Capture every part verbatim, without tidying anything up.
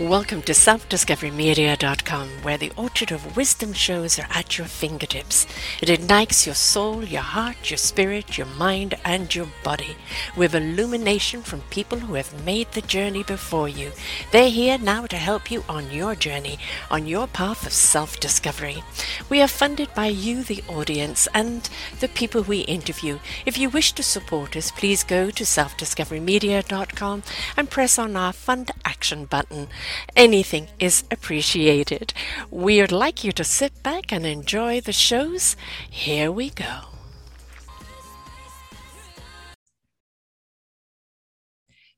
Welcome to self discovery media dot com, where the Orchard of Wisdom shows are at your fingertips. It ignites your soul, your heart, your spirit, your mind, and your body with illumination from people who have made the journey before you. They're here now to help you on your journey, on your path of self-discovery. We are funded by you, the audience, and the people we interview. If you wish to support us, please go to self discovery media dot com and press on our Fund Action button. Anything is appreciated. We'd like you to sit back and enjoy the shows. Here we go.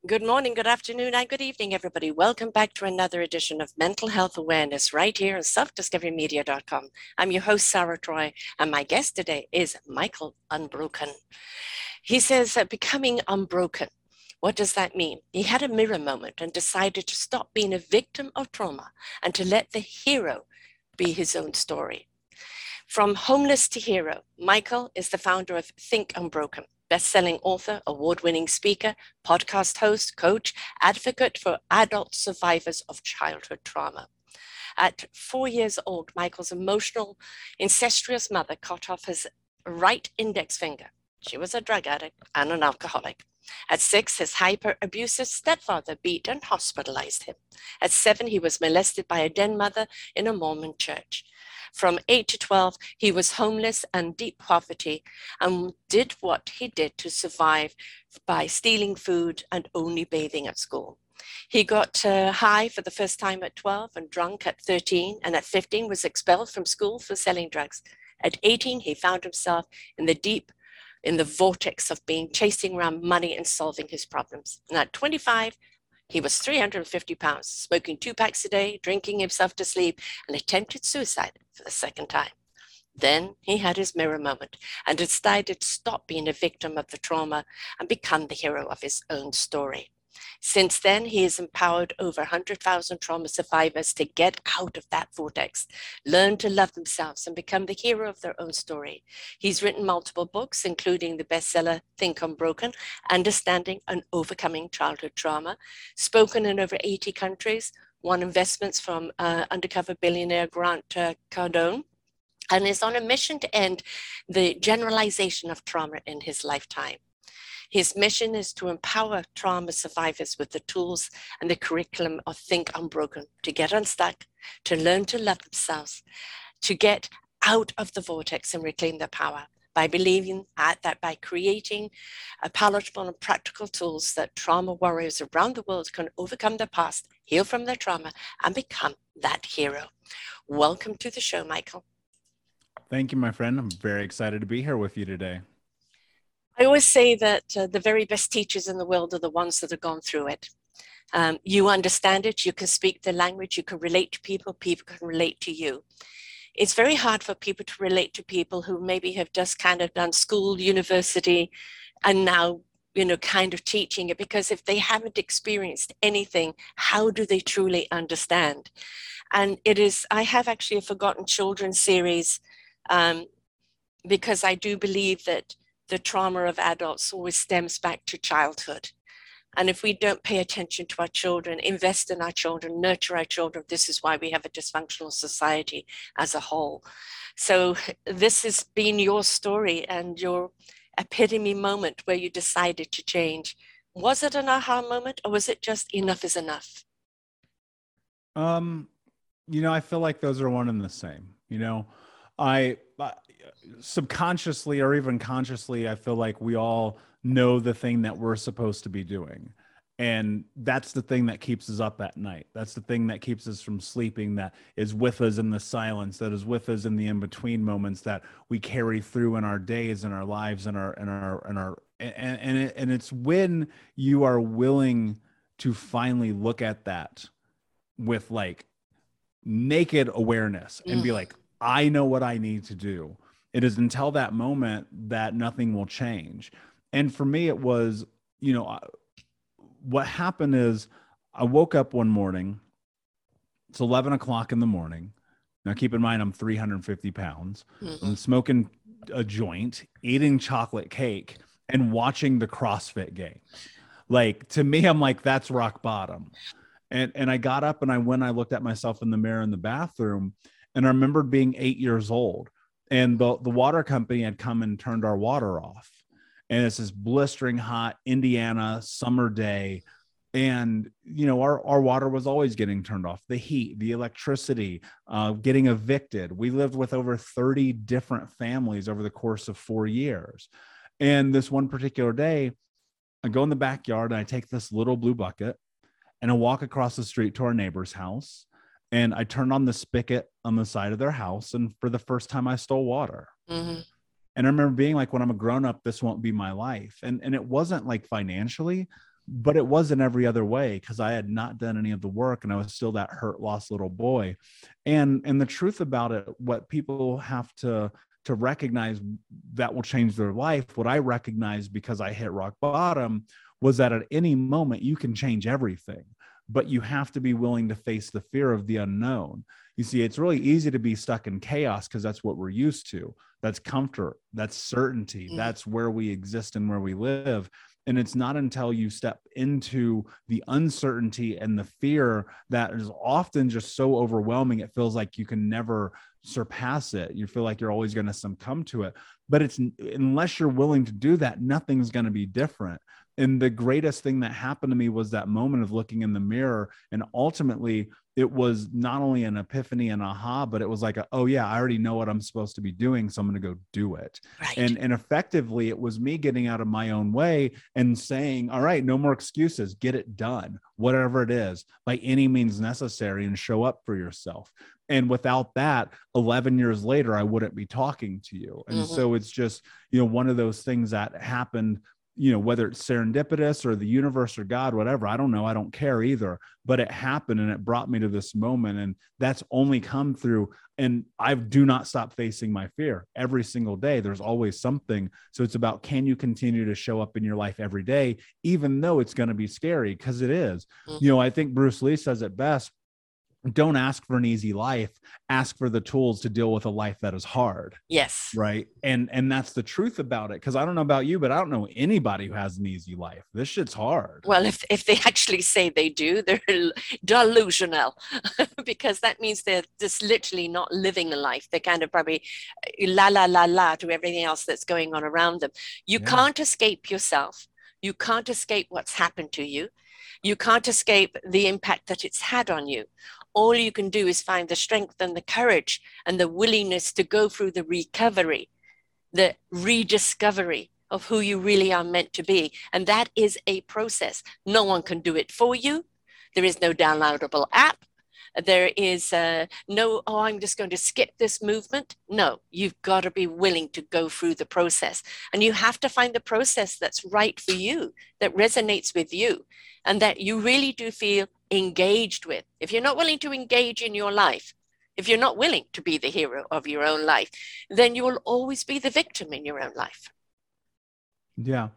Good morning, good afternoon, and good evening, everybody. Welcome back to another edition of Mental Health Awareness right here on self discovery media dot com. I'm your host, Sarah Troy, and my guest today is Michael Unbroken. He says that becoming unbroken. What does that mean? He had a mirror moment and decided to stop being a victim of trauma and to let the hero be his own story. From homeless to hero, Michael is the founder of Think Unbroken, best-selling author, award-winning speaker, podcast host, coach, advocate for adult survivors of childhood trauma. At four years old, Michael's emotional, incestuous mother cut off his right index finger. She was a drug addict and an alcoholic. At six, his hyper-abusive stepfather beat and hospitalized him. At seven, he was molested by a den mother in a Mormon church. From eight to twelve, he was homeless and deep poverty and did what he did to survive by stealing food and only bathing at school. He got uh, high for the first time at twelve and drunk at thirteen, and at fifteen was expelled from school for selling drugs. At eighteen, he found himself in the deep in the vortex of being chasing around money and solving his problems. And at twenty-five, he was three hundred fifty pounds, smoking two packs a day, drinking himself to sleep, and attempted suicide for the second time. Then he had his mirror moment and decided to stop being a victim of the trauma and become the hero of his own story. Since then, he has empowered over one hundred thousand trauma survivors to get out of that vortex, learn to love themselves, and become the hero of their own story. He's written multiple books, including the bestseller Think Unbroken, Understanding and Overcoming Childhood Trauma, spoken in over eighty countries, won investments from uh, undercover billionaire Grant uh, Cardone, and is on a mission to end the generalization of trauma in his lifetime. His mission is to empower trauma survivors with the tools and the curriculum of Think Unbroken to get unstuck, to learn to love themselves, to get out of the vortex and reclaim their power by believing at that by creating a palatable and practical tools that trauma warriors around the world can overcome their past, heal from their trauma, and become that hero. Welcome to the show, Michael. Thank you, my friend. I'm very excited to be here with you today. I always say that uh, the very best teachers in the world are the ones that have gone through it. Um, you understand it, you can speak the language, you can relate to people, people can relate to you. It's very hard for people to relate to people who maybe have just kind of done school, university, and now, you know, kind of teaching it, because if they haven't experienced anything, how do they truly understand? And it is, I have actually a Forgotten Children series um, because I do believe that the trauma of adults always stems back to childhood. And if we don't pay attention to our children, invest in our children, nurture our children, this is why we have a dysfunctional society as a whole. So this has been your story and your epitome moment where you decided to change. Was it an aha moment, or was it just enough is enough? Um, you know, I feel like those are one and the same. You know, I... I subconsciously or even consciously, I feel like we all know the thing that we're supposed to be doing. And that's the thing that keeps us up at night. That's the thing that keeps us from sleeping, that is with us in the silence, that is with us in the in-between moments that we carry through in our days and our lives and our, and our, and our, and, and, it, and it's when you are willing to finally look at that with like naked awareness and mm. be like, I know what I need to do. It is until that moment that nothing will change. And for me, it was, you know, what happened is I woke up one morning. It's eleven o'clock in the morning. Now, keep in mind, I'm three hundred fifty pounds. Mm-hmm. I'm smoking a joint, eating chocolate cake, and watching the CrossFit Games. Like, to me, I'm like, that's rock bottom. And and I got up and I went, I looked at myself in the mirror in the bathroom, and I remembered being eight years old, and the, the water company had come and turned our water off. And it's this blistering hot Indiana summer day. And, you know, our, our water was always getting turned off, the heat, the electricity, uh, getting evicted. We lived with over thirty different families over the course of four years. And this one particular day, I go in the backyard and I take this little blue bucket and I walk across the street to our neighbor's house. And I turned on the spigot on the side of their house. And for the first time, I stole water. Mm-hmm. And I remember being like, when I'm a grown up, this won't be my life. And, and it wasn't like financially, but it was in every other way, because I had not done any of the work and I was still that hurt, lost little boy. And, and the truth about it, what people have to, to recognize that will change their life. What I recognized, because I hit rock bottom, was that at any moment you can change everything, but you have to be willing to face the fear of the unknown. You see, it's really easy to be stuck in chaos because that's what we're used to. That's comfort, that's certainty, mm-hmm. that's where we exist and where we live. And it's not until you step into the uncertainty and the fear that is often just so overwhelming, it feels like you can never surpass it. You feel like you're always going to succumb to it. But it's unless you're willing to do that, nothing's going to be different. And the greatest thing that happened to me was that moment of looking in the mirror. And ultimately, it was not only an epiphany and aha, but it was like, a, oh yeah, I already know what I'm supposed to be doing. So I'm going to go do it. Right. And, and effectively, it was me getting out of my own way and saying, all right, no more excuses, get it done, whatever it is, by any means necessary, and show up for yourself. And without that, eleven years later, I wouldn't be talking to you. And mm-hmm. so it's just, you know, one of those things that happened, you know, whether it's serendipitous or the universe or God, whatever, I don't know. I don't care either, but it happened and it brought me to this moment. And that's only come through. And I do not stop facing my fear every single day. There's always something. So it's about, can you continue to show up in your life every day, even though it's going to be scary? Cause it is, mm-hmm. you know, I think Bruce Lee says it best. Don't ask for an easy life, ask for the tools to deal with a life that is hard. Yes. Right. And, and that's the truth about it. Cause I don't know about you, but I don't know anybody who has an easy life. This shit's hard. Well, if, if they actually say they do, they're delusional because that means they're just literally not living a life. They're kind of probably la, la, la, la to everything else that's going on around them. You yeah. can't escape yourself. You can't escape what's happened to you. You can't escape the impact that it's had on you. All you can do is find the strength and the courage and the willingness to go through the recovery, the rediscovery of who you really are meant to be. And that is a process. No one can do it for you. There is no downloadable app. There is uh, no, oh, I'm just going to skip this movement. No, you've got to be willing to go through the process. And you have to find the process that's right for you, that resonates with you, and that you really do feel engaged with. If you're not willing to engage in your life, if you're not willing to be the hero of your own life, then you will always be the victim in your own life. Yeah.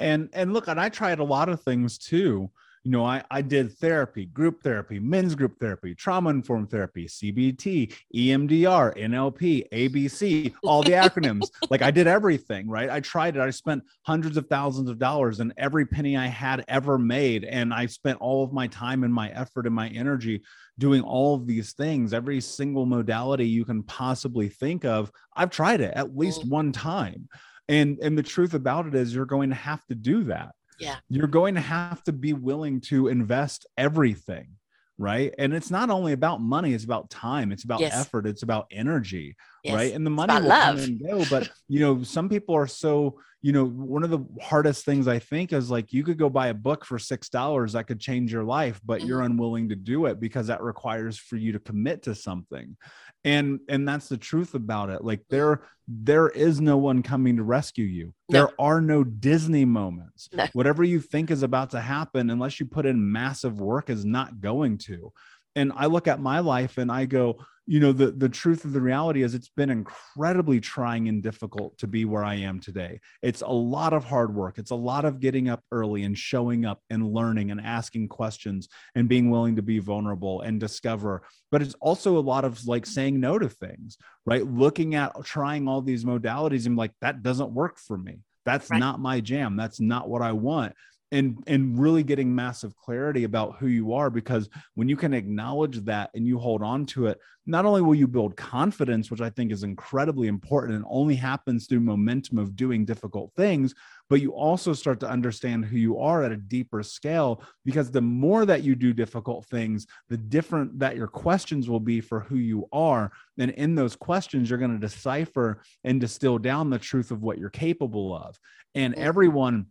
And and look, and I tried a lot of things too. You know, I, I did therapy, group therapy, men's group therapy, trauma-informed therapy, C B T, E M D R, N L P, A B C, all the acronyms. Like I did everything, right? I tried it. I spent hundreds of thousands of dollars and every penny I had ever made. And I spent all of my time and my effort and my energy doing all of these things. Every single modality you can possibly think of, I've tried it at least mm-hmm. one time. And, and the truth about it is you're going to have to do that. Yeah. You're going to have to be willing to invest everything, right? And it's not only about money, it's about time, it's about yes. effort, it's about energy, yes. right? And the money will love. come and go, but you know, some people are so, you know, one of the hardest things I think is like, you could go buy a book for six dollars that could change your life, but mm-hmm. you're unwilling to do it because that requires for you to commit to something. And, and that's the truth about it. Like there, there is no one coming to rescue you. No. There are no Disney moments. No. Whatever you think is about to happen, unless you put in massive work, is not going to. And I look at my life and I go, you know, the, the truth of the reality is it's been incredibly trying and difficult to be where I am today. It's a lot of hard work. It's a lot of getting up early and showing up and learning and asking questions and being willing to be vulnerable and discover. But it's also a lot of like saying no to things, right? Looking at trying all these modalities and like, that doesn't work for me. That's right. not my jam. That's not what I want. and, and really getting massive clarity about who you are. Because when you can acknowledge that and you hold on to it, not only will you build confidence, which I think is incredibly important and only happens through momentum of doing difficult things, but you also start to understand who you are at a deeper scale, because the more that you do difficult things, the different that your questions will be for who you are. And in those questions, you're going to decipher and distill down the truth of what you're capable of. And everyone,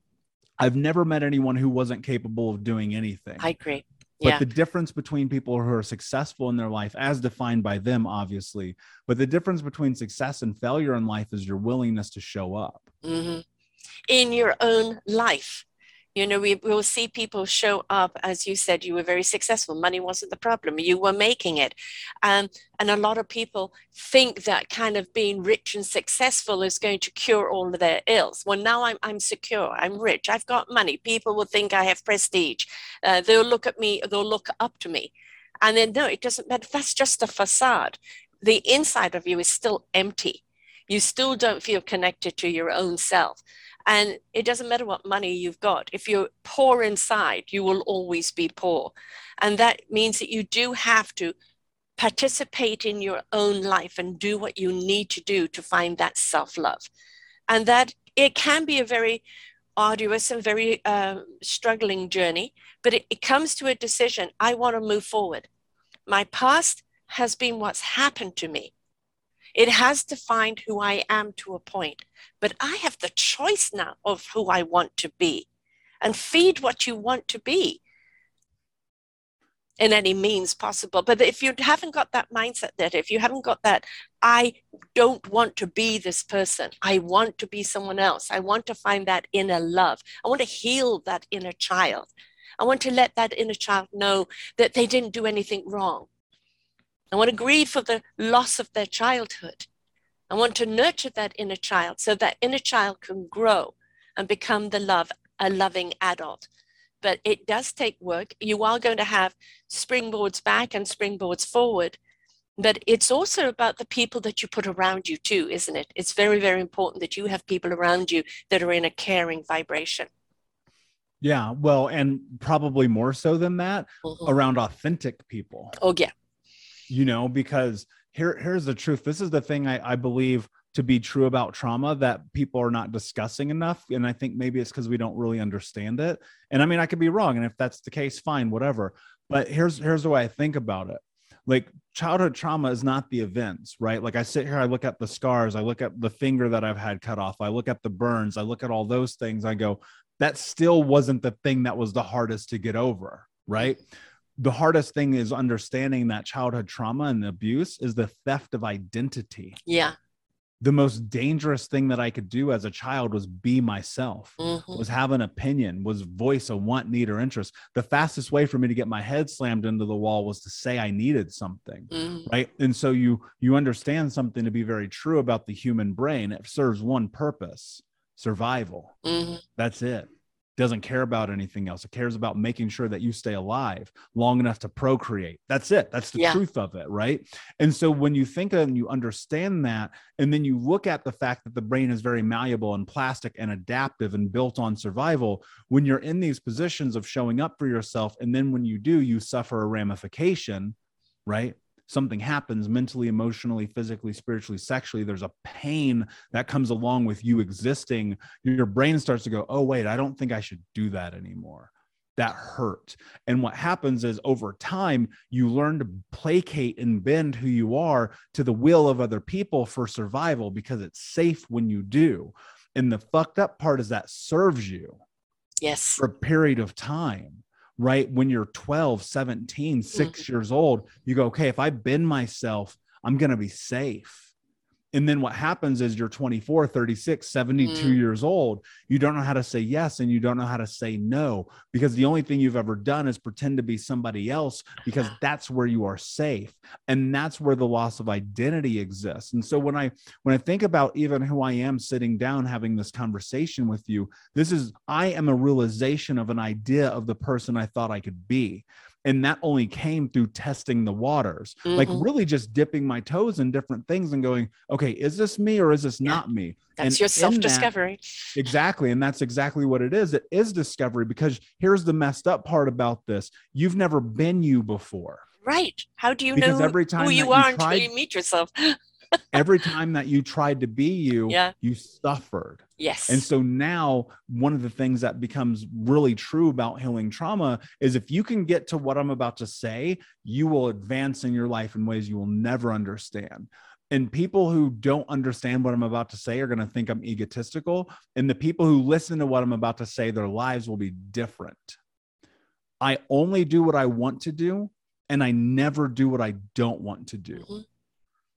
I've never met anyone who wasn't capable of doing anything. I agree. But yeah. The difference between people who are successful in their life, as defined by them, obviously, but the difference between success and failure in life is your willingness to show up. Mm-hmm. In your own life. You know, we will see people show up, as you said, you were very successful. Money wasn't the problem. You were making it. Um, and a lot of people think that kind of being rich and successful is going to cure all of their ills. Well, now I'm, I'm secure. I'm rich. I've got money. People will think I have prestige. Uh, they'll look at me. They'll look up to me. And then, no, it doesn't matter. That's just a facade. The inside of you is still empty. You still don't feel connected to your own self. And it doesn't matter what money you've got. If you're poor inside, you will always be poor. And that means that you do have to participate in your own life and do what you need to do to find that self-love. And that it can be a very arduous and very uh, struggling journey, but it, it comes to a decision. I want to move forward. My past has been what's happened to me. It has defined who I am to a point, but I have the choice now of who I want to be, and feed what you want to be in any means possible. But if you haven't got that mindset, that if you haven't got that, I don't want to be this person. I want to be someone else. I want to find that inner love. I want to heal that inner child. I want to let that inner child know that they didn't do anything wrong. I want to grieve for the loss of their childhood. I want to nurture that inner child so that inner child can grow and become the love, a loving adult. But it does take work. You are going to have springboards back and springboards forward. But it's also about the people that you put around you too, isn't it? It's very, very important that you have people around you that are in a caring vibration. Yeah, well, and probably more so than that, mm-hmm. around authentic people. Oh, yeah. You know, because here, here's the truth. This is the thing I, I believe to be true about trauma that people are not discussing enough. And I think maybe it's because we don't really understand it. And I mean, I could be wrong. And if that's the case, fine, whatever. But here's, here's the way I think about it. Like, childhood trauma is not the events, right? Like, I sit here, I look at the scars, I look at the finger that I've had cut off, I look at the burns, I look at all those things. I go, that still wasn't the thing that was the hardest to get over, right? The hardest thing is understanding that childhood trauma and abuse is the theft of identity. Yeah. The most dangerous thing that I could do as a child was be myself, mm-hmm. was have an opinion, was voice a want, need, or interest. The fastest way for me to get my head slammed into the wall was to say I needed something, mm-hmm. right? And so you, you understand something to be very true about the human brain. It serves one purpose, survival. Mm-hmm. That's it. Doesn't care about anything else. It cares about making sure that you stay alive long enough to procreate. That's it. That's the yeah. truth of it, right? And so when you think of and you understand that, and then you look at the fact that the brain is very malleable and plastic and adaptive and built on survival, when you're in these positions of showing up for yourself, and then when you do, you suffer a ramification, right? Something happens mentally, emotionally, physically, spiritually, sexually. There's a pain that comes along with you existing. Your brain starts to go, oh, wait, I don't think I should do that anymore. That hurt. And what happens is, over time, you learn to placate and bend who you are to the will of other people for survival, because it's safe when you do. And the fucked up part is that serves you. Yes. For a period of time. Right? When you're twelve, seventeen, six mm-hmm. years old, you go, okay, if I bend myself, I'm going to be safe. And then what happens is you're twenty-four, thirty-six, seventy-two mm. years old. You don't know how to say yes. And you don't know how to say no, because the only thing you've ever done is pretend to be somebody else, because that's where you are safe. And that's where the loss of identity exists. And so when I, when I think about even who I am sitting down, having this conversation with you, this is, I am a realization of an idea of the person I thought I could be. And that only came through testing the waters, mm-hmm. like really just dipping my toes in different things and going, okay, is this me or is this yeah. not me? That's and your self-discovery. That, exactly. And that's exactly what it is. It is discovery, because here's the messed up part about this. You've never been you before. Right. How do you because know every time who you are you tried, until you meet yourself? Every time that you tried to be you, yeah. you suffered. Yes. And so now one of the things that becomes really true about healing trauma is if you can get to what I'm about to say, you will advance in your life in ways you will never understand. And people who don't understand what I'm about to say are going to think I'm egotistical. And the people who listen to what I'm about to say, their lives will be different. I only do what I want to do, and I never do what I don't want to do. Mm-hmm.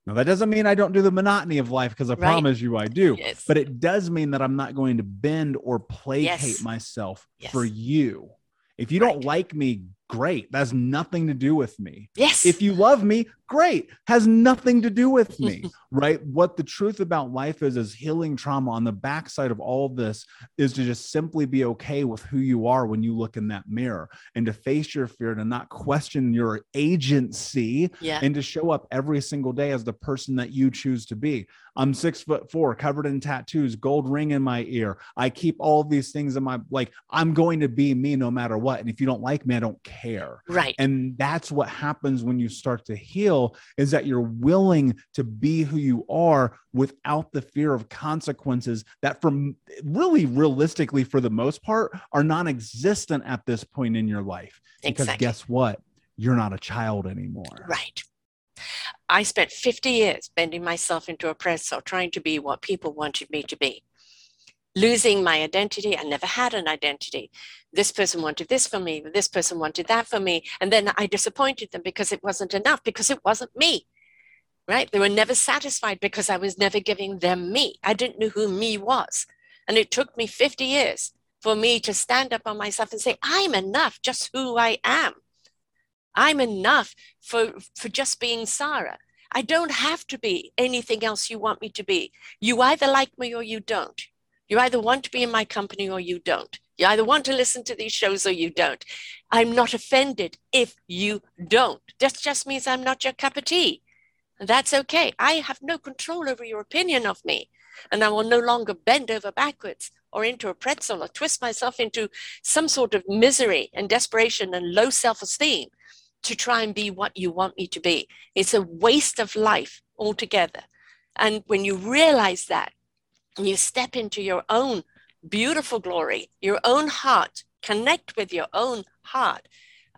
Now, that doesn't mean I don't do the monotony of life, because I right. promise you I do. Yes. But it does mean that I'm not going to bend or placate yes. myself yes. for you. If you right. don't like me, great. That has nothing to do with me. Yes. If you love me, great. Has nothing to do with me, right? What the truth about life is, is healing trauma on the backside of all of this is to just simply be okay with who you are when you look in that mirror, and to face your fear, to not question your agency, yeah. and to show up every single day as the person that you choose to be. I'm six foot four, covered in tattoos, gold ring in my ear. I keep all these things in my, like, I'm going to be me no matter what. And if you don't like me, I don't care. Right. And that's what happens when you start to heal, is that you're willing to be who you are without the fear of consequences that, from really realistically, for the most part, are non-existent at this point in your life. Exactly. Because guess what? You're not a child anymore. Right. I spent fifty years bending myself into a pretzel, trying to be what people wanted me to be. Losing my identity. I never had an identity. This person wanted this for me. This person wanted that for me. And then I disappointed them because it wasn't enough, because it wasn't me, right? They were never satisfied because I was never giving them me. I didn't know who me was. And it took me fifty years for me to stand up on myself and say, I'm enough just who I am. I'm enough for, for just being Sarah. I don't have to be anything else you want me to be. You either like me or you don't. You either want to be in my company or you don't. You either want to listen to these shows or you don't. I'm not offended if you don't. That just means I'm not your cup of tea. That's okay. I have no control over your opinion of me. And I will no longer bend over backwards or into a pretzel or twist myself into some sort of misery and desperation and low self-esteem to try and be what you want me to be. It's a waste of life altogether. And when you realize that, and you step into your own beautiful glory, your own heart, connect with your own heart,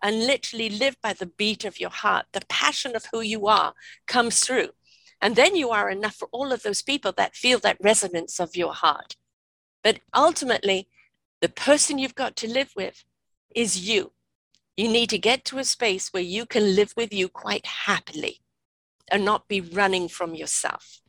and literally live by the beat of your heart. The passion of who you are comes through. And then you are enough for all of those people that feel that resonance of your heart. But ultimately, the person you've got to live with is you. You need to get to a space where you can live with you quite happily and not be running from yourself.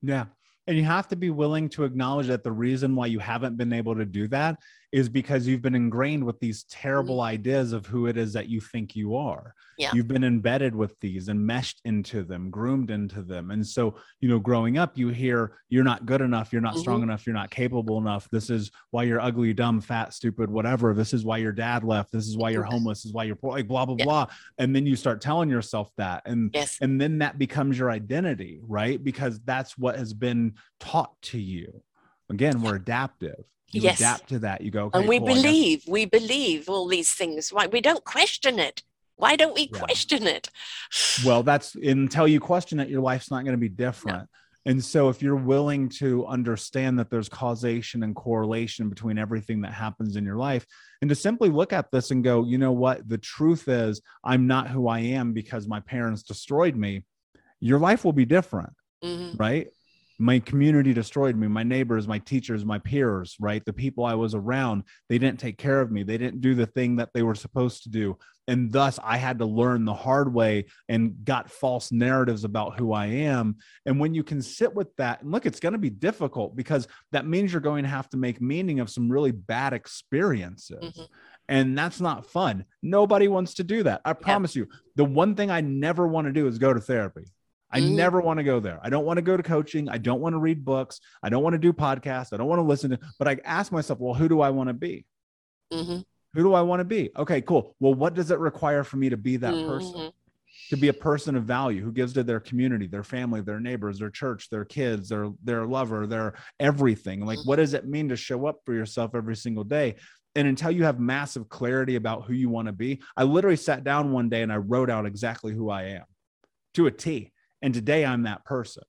Yeah. And you have to be willing to acknowledge that the reason why you haven't been able to do that is because you've been ingrained with these terrible mm-hmm. ideas of who it is that you think you are. Yeah. You've been embedded with these and meshed into them, groomed into them. And so, you know, growing up, you hear you're not good enough. You're not mm-hmm. strong enough. You're not capable enough. This is why you're ugly, dumb, fat, stupid, whatever. This is why your dad left. This is why you're homeless. This is why you're poor, like blah, blah, yeah. blah. And then you start telling yourself that. And, yes. and then that becomes your identity, right? Because that's what has been taught to you. Again, we're adaptive. You yes. adapt to that. You go, okay, and we cool, believe, we believe all these things. Why we don't question it? Why don't we yeah. question it? Well, that's until you question it, your life's not going to be different. No. And so if you're willing to understand that there's causation and correlation between everything that happens in your life, and to simply look at this and go, you know what? The truth is I'm not who I am because my parents destroyed me. Your life will be different, mm-hmm. right? My community destroyed me, my neighbors, my teachers, my peers, right? The people I was around, they didn't take care of me. They didn't do the thing that they were supposed to do. And thus I had to learn the hard way and got false narratives about who I am. And when you can sit with that, and look, it's going to be difficult because that means you're going to have to make meaning of some really bad experiences. Mm-hmm. And that's not fun. Nobody wants to do that. I promise yeah. you. The one thing I never want to do is go to therapy. I mm. never want to go there. I don't want to go to coaching. I don't want to read books. I don't want to do podcasts. I don't want to listen to, but I ask myself, well, who do I want to be? Mm-hmm. Who do I want to be? Okay, cool. Well, what does it require for me to be that mm-hmm. person? To be a person of value who gives to their community, their family, their neighbors, their church, their kids, their, their lover, their everything. Like, what does it mean to show up for yourself every single day? And until you have massive clarity about who you want to be, I literally sat down one day and I wrote out exactly who I am to a T. And today I'm that person,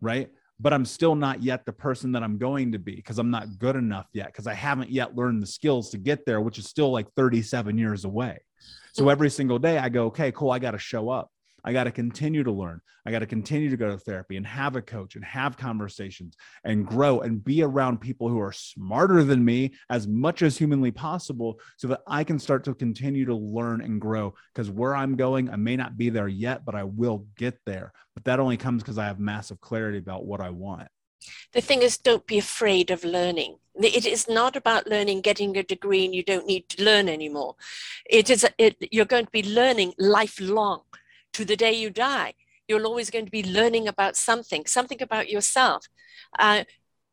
right? But I'm still not yet the person that I'm going to be because I'm not good enough yet, because I haven't yet learned the skills to get there, which is still like thirty-seven years away. So every single day I go, okay, cool. I got to show up. I got to continue to learn. I got to continue to go to therapy and have a coach and have conversations and grow and be around people who are smarter than me as much as humanly possible so that I can start to continue to learn and grow, because where I'm going, I may not be there yet, but I will get there. But that only comes because I have massive clarity about what I want. The thing is, don't be afraid of learning. It is not about learning, getting a degree, and you don't need to learn anymore. It is, it, you're going to be learning lifelong. To the day you die, you're always going to be learning about something, something about yourself. Uh,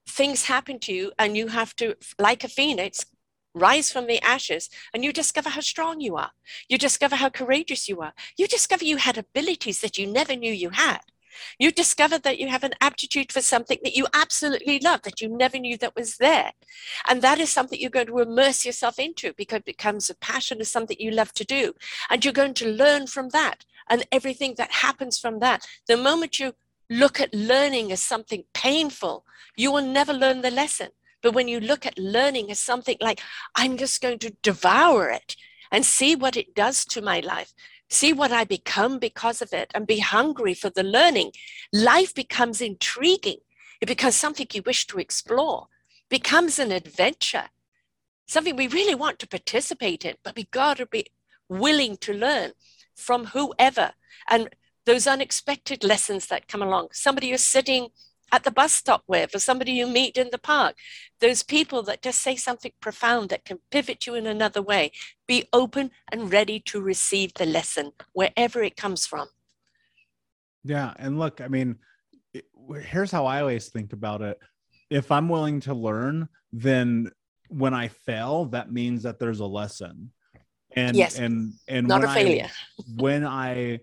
things happen to you and you have to, like a phoenix, rise from the ashes, and you discover how strong you are. You discover how courageous you are. You discover you had abilities that you never knew you had. You discover that you have an aptitude for something that you absolutely love, that you never knew that was there. And that is something you're going to immerse yourself into, because it becomes a passion, is something you love to do. And you're going to learn from that and everything that happens from that. The moment you look at learning as something painful, you will never learn the lesson. But when you look at learning as something like, I'm just going to devour it and see what it does to my life, see what I become because of it, and be hungry for the learning, life becomes intriguing. It becomes something you wish to explore, becomes an adventure, something we really want to participate in, but we got to be willing to learn from whoever, and those unexpected lessons that come along. Somebody you're sitting at the bus stop with, or somebody you meet in the park, those people that just say something profound that can pivot you in another way. Be open and ready to receive the lesson wherever it comes from. Yeah. And look, I mean, it, here's how I always think about it. If I'm willing to learn, then when I fail, that means that there's a lesson. And, yes. and, and not when a failure. I, when I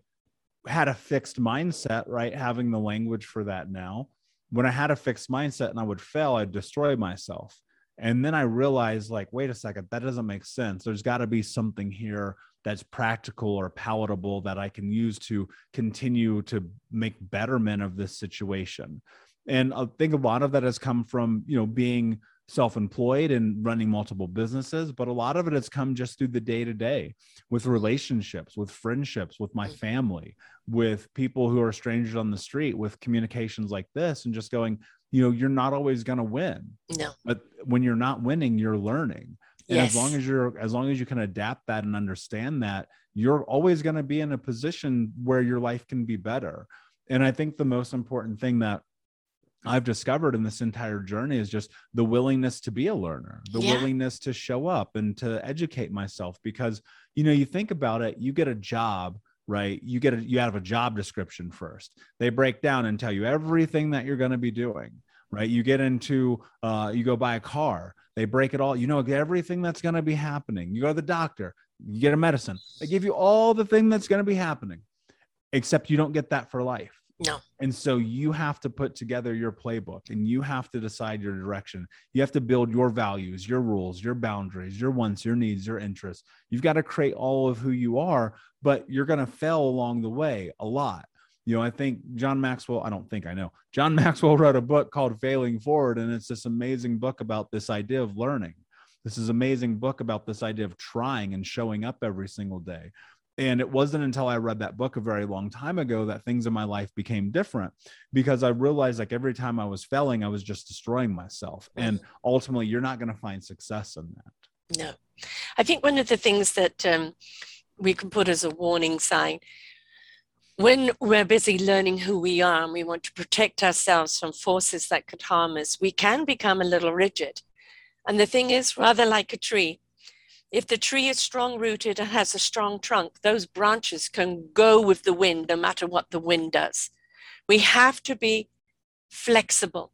had a fixed mindset, right? Having the language for that now, when I had a fixed mindset and I would fail, I'd destroy myself. And then I realized, like, wait a second, that doesn't make sense. There's got to be something here that's practical or palatable that I can use to continue to make betterment of this situation. And I think a lot of that has come from, you know, being self-employed and running multiple businesses, but a lot of it has come just through the day-to-day with relationships, with friendships, with my family, with people who are strangers on the street, with communications like this, and just going, you know, you're not always going to win. No. But when you're not winning, you're learning. And yes. as long as you're, as long as you can adapt that and understand that, you're always going to be in a position where your life can be better. And I think the most important thing that I've discovered in this entire journey is just the willingness to be a learner, the yeah. willingness to show up and to educate myself. Because, you know, you think about it, you get a job, right? You get a, you have a job description first. They break down and tell you everything that you're going to be doing, right? You get into, uh, you go buy a car, they break it all, you know, everything that's going to be happening. You go to the doctor, you get a medicine. They give you all the thing that's going to be happening, except you don't get that for life. No. And so you have to put together your playbook, and you have to decide your direction. You have to build your values, your rules, your boundaries, your wants, your needs, your interests. You've got to create all of who you are, but you're going to fail along the way a lot. You know, I think John Maxwell, I don't think I know, John Maxwell wrote a book called Failing Forward. And it's this amazing book about this idea of learning. This is amazing book about this idea of trying and showing up every single day. And it wasn't until I read that book a very long time ago that things in my life became different, because I realized, like, every time I was failing, I was just destroying myself. And ultimately, you're not going to find success in that. No. I think one of the things that um, we can put as a warning sign, when we're busy learning who we are and we want to protect ourselves from forces that could harm us, we can become a little rigid. And the thing is, rather like a tree, if the tree is strong-rooted and has a strong trunk, those branches can go with the wind no matter what the wind does. We have to be flexible,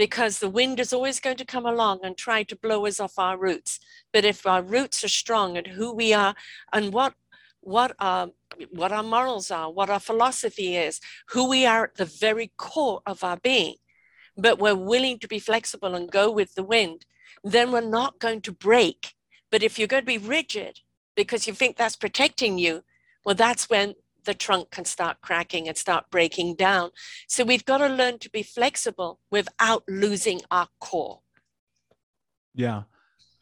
because the wind is always going to come along and try to blow us off our roots. But if our roots are strong and who we are and what what our, what our morals are, what our philosophy is, who we are at the very core of our being, but we're willing to be flexible and go with the wind, then we're not going to break. But if you're going to be rigid because you think that's protecting you, well, that's when the trunk can start cracking and start breaking down. So we've got to learn to be flexible without losing our core. Yeah.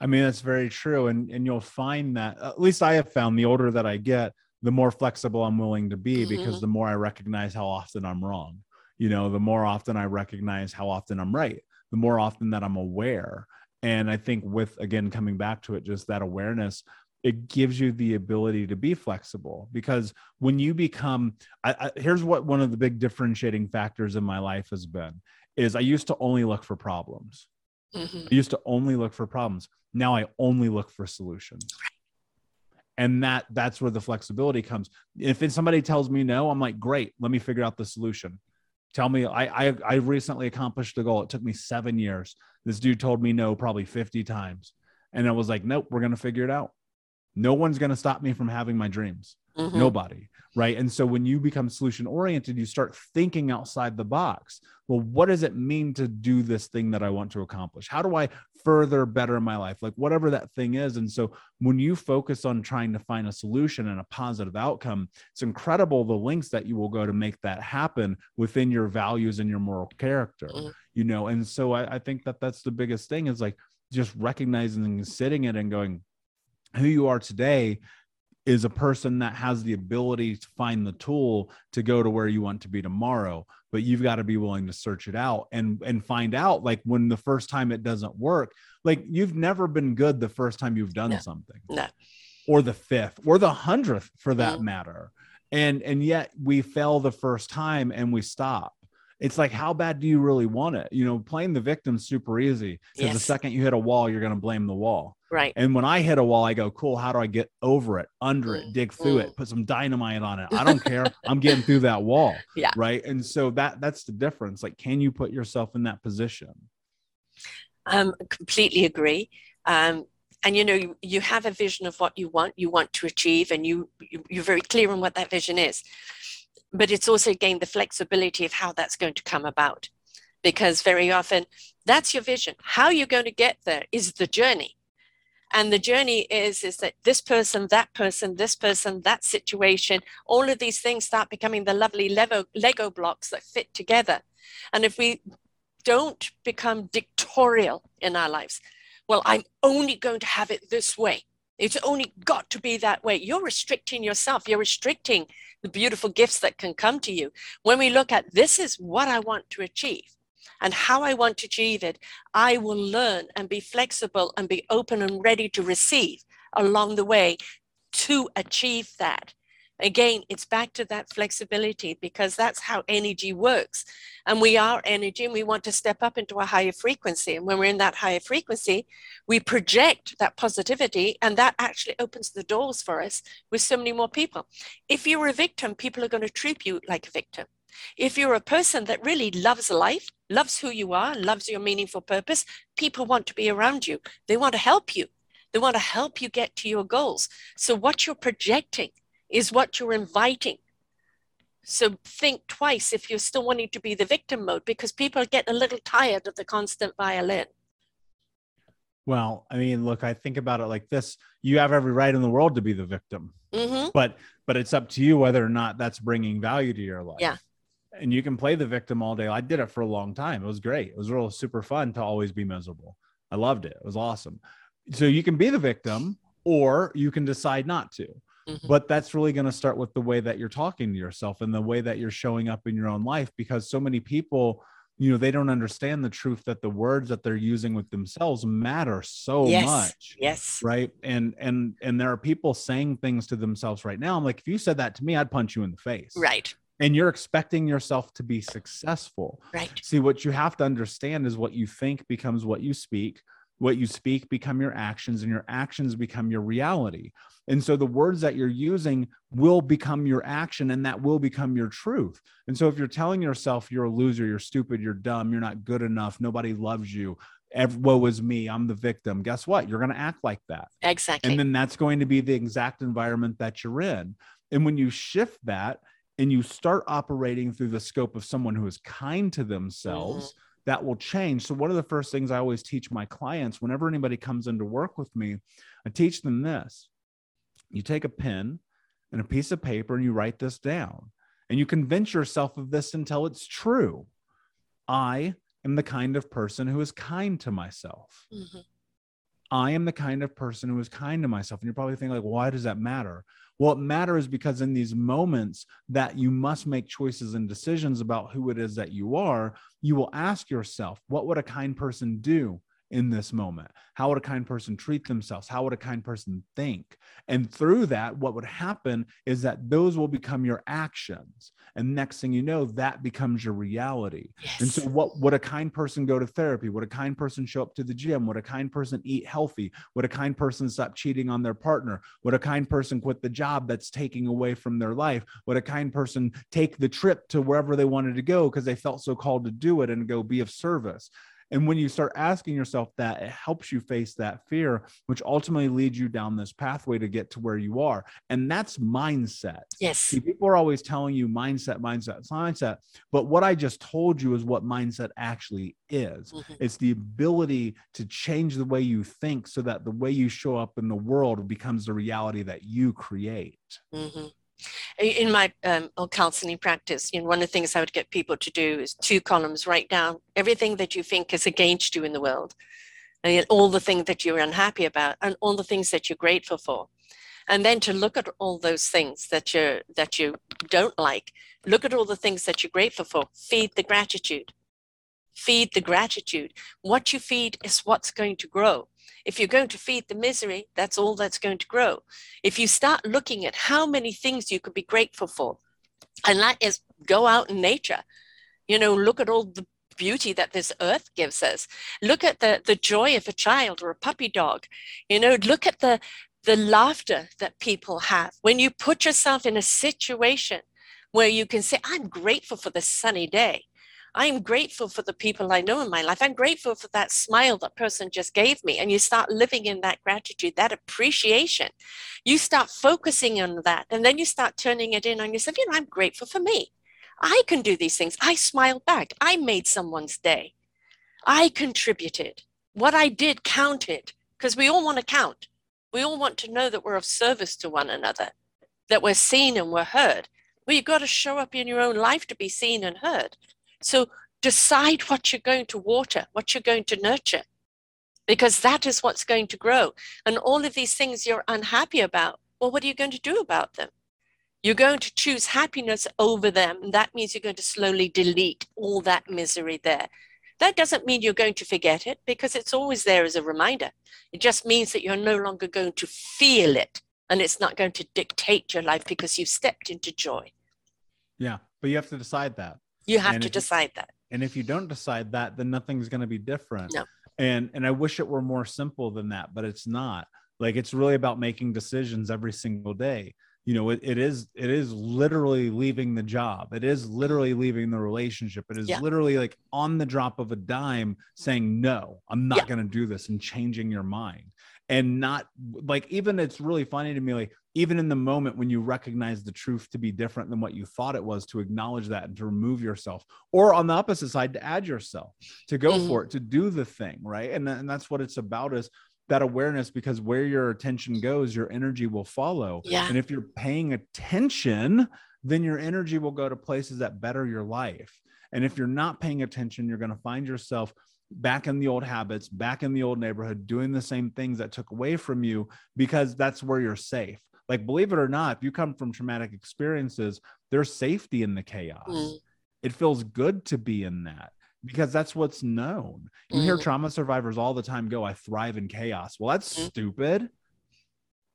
I mean, that's very true. And, and you'll find that, at least I have found, the older that I get, the more flexible I'm willing to be, mm-hmm. because the more I recognize how often I'm wrong, you know, the more often I recognize how often I'm right, the more often that I'm aware. And I think with, again, coming back to it, just that awareness, it gives you the ability to be flexible, because when you become, I, I, here's what one of the big differentiating factors in my life has been, is I used to only look for problems. Mm-hmm. I used to only look for problems. Now I only look for solutions. And that that's where the flexibility comes. If somebody tells me no, I'm like, great, let me figure out the solution. Tell me, I, I, I recently accomplished a goal. It took me seven years. This dude told me no, probably fifty times. And I was like, nope, we're going to figure it out. No one's going to stop me from having my dreams. Mm-hmm. Nobody. Right. And so when you become solution oriented, you start thinking outside the box. Well, what does it mean to do this thing that I want to accomplish? How do I further better my life? Like whatever that thing is. And so when you focus on trying to find a solution and a positive outcome, it's incredible the lengths that you will go to make that happen within your values and your moral character, mm-hmm. you know? And so I, I think that that's the biggest thing, is like just recognizing and sitting it and going, who you are today is a person that has the ability to find the tool to go to where you want to be tomorrow, but you've got to be willing to search it out and, and find out, like when the first time it doesn't work, like you've never been good the first time you've done no. something no. or the fifth or the hundredth for that mm-hmm. matter. And, and yet we fail the first time and we stop. It's like, how bad do you really want it? You know, playing the victim's super easy, because yes. the second you hit a wall, you're going to blame the wall. Right. And when I hit a wall, I go, cool, how do I get over it, under mm. it, dig through mm. it, put some dynamite on it? I don't care. I'm getting through that wall. Yeah. Right. And so that that's the difference. Like, can you put yourself in that position? Um, completely agree. Um, and, you know, you, you have a vision of what you want, you want to achieve, and you, you you're very clear on what that vision is. But it's also, again, the flexibility of how that's going to come about, because very often that's your vision. How you're going to get there is the journey. And the journey is, is that this person, that person, this person, that situation, all of these things start becoming the lovely Lego, Lego blocks that fit together. And if we don't become dictatorial in our lives, well, I'm only going to have it this way. It's only got to be that way. You're restricting yourself. You're restricting the beautiful gifts that can come to you. When we look at this is what I want to achieve and how I want to achieve it, I will learn and be flexible and be open and ready to receive along the way to achieve that. Again, it's back to that flexibility, because that's how energy works. And we are energy, and we want to step up into a higher frequency. And when we're in that higher frequency, we project that positivity, and that actually opens the doors for us with so many more people. If you're a victim, people are going to treat you like a victim. If you're a person that really loves life, loves who you are, loves your meaningful purpose, people want to be around you. They want to help you. They want to help you get to your goals. So what you're projecting is what you're inviting. So think twice if you're still wanting to be the victim mode, because people get a little tired of the constant violin. Well, I mean, look, I think about it like this. You have every right in the world to be the victim, mm-hmm. but, but it's up to you whether or not that's bringing value to your life. Yeah. And you can play the victim all day. I did it for a long time. It was great. It was real super fun to always be miserable. I loved it. It was awesome. So you can be the victim, or you can decide not to. But that's really going to start with the way that you're talking to yourself and the way that you're showing up in your own life, because so many people, you know, they don't understand the truth that the words that they're using with themselves matter so yes, much. Yes. Right. And, and, and there are people saying things to themselves right now. I'm like, if you said that to me, I'd punch you in the face. Right. And you're expecting yourself to be successful. Right. See, what you have to understand is what you think becomes what you speak. What you speak become your actions, and your actions become your reality. And so the words that you're using will become your action, and that will become your truth. And so if you're telling yourself you're a loser, you're stupid, you're dumb, you're not good enough, nobody loves you, Every, woe is me, I'm the victim, guess what? You're going to act like that. Exactly. And then that's going to be the exact environment that you're in. And when you shift that and you start operating through the scope of someone who is kind to themselves, mm-hmm. that will change. So one of the first things I always teach my clients, whenever anybody comes in to work with me, I teach them this. You take a pen and a piece of paper and you write this down, and you convince yourself of this until it's true. I am the kind of person who is kind to myself. Mm-hmm. I am the kind of person who is kind to myself. And you're probably thinking, like, why does that matter? Well, it matters because in these moments that you must make choices and decisions about who it is that you are, you will ask yourself, what would a kind person do in this moment? How would a kind person treat themselves? How would a kind person think? And through that, what would happen is that those will become your actions. And next thing you know, that becomes your reality. Yes. And so what would a kind person go to therapy? Would a kind person show up to the gym? Would a kind person eat healthy? Would a kind person stop cheating on their partner? Would a kind person quit the job that's taking away from their life? Would a kind person take the trip to wherever they wanted to go because they felt so called to do it and go be of service? And when you start asking yourself that, it helps you face that fear, which ultimately leads you down this pathway to get to where you are. And that's mindset. Yes. See, people are always telling you mindset, mindset, mindset. But what I just told you is what mindset actually is. Mm-hmm. It's the ability to change the way you think so that the way you show up in the world becomes the reality that you create. Mm-hmm. In my um, old counseling practice, you know, one of the things I would get people to do is two columns, write down everything that you think is against you in the world, and all the things that you're unhappy about, and all the things that you're grateful for. And then to look at all those things that you that you don't like, look at all the things that you're grateful for, feed the gratitude. Feed the gratitude. What you feed is what's going to grow. If you're going to feed the misery, that's all that's going to grow. If you start looking at how many things you could be grateful for, and that is go out in nature, you know, look at all the beauty that this earth gives us. Look at the, the joy of a child or a puppy dog, you know, look at the, the laughter that people have. When you put yourself in a situation where you can say, I'm grateful for this sunny day. I'm grateful for the people I know in my life. I'm grateful for that smile that person just gave me. And you start living in that gratitude, that appreciation. You start focusing on that. And then you start turning it in on yourself. You know, I'm grateful for me. I can do these things. I smiled back. I made someone's day. I contributed. What I did counted, because we all want to count. We all want to know that we're of service to one another, that we're seen and we're heard. Well, you've got to show up in your own life to be seen and heard. So decide what you're going to water, what you're going to nurture, because that is what's going to grow. And all of these things you're unhappy about, well, what are you going to do about them? You're going to choose happiness over them. And that means you're going to slowly delete all that misery there. That doesn't mean you're going to forget it, because it's always there as a reminder. It just means that you're no longer going to feel it, and it's not going to dictate your life because you've stepped into joy. Yeah, but you have to decide that. You have and to decide you, that. And if you don't decide that, then nothing's going to be different. No. And, and I wish it were more simple than that, but it's not. Like, it's really about making decisions every single day. You know, it, it is, it is literally leaving the job. It is literally leaving the relationship. It is yeah. literally like on the drop of a dime saying, no, I'm not yeah. going to do this, and changing your mind. And not like, even it's really funny to me, like even in the moment when you recognize the truth to be different than what you thought it was, to acknowledge that and to remove yourself, or on the opposite side, to add yourself, to go mm-hmm. for it, to do the thing. Right. And, and that's what it's about, is that awareness, because where your attention goes, your energy will follow. Yeah. And if you're paying attention, then your energy will go to places that better your life. And if you're not paying attention, you're going to find yourself back in the old habits, back in the old neighborhood, doing the same things that took away from you, because that's where you're safe. Like, believe it or not, if you come from traumatic experiences, there's safety in the chaos. Mm. It feels good to be in that, because that's what's known. You mm. hear trauma survivors all the time go, I thrive in chaos. Well, that's mm. stupid.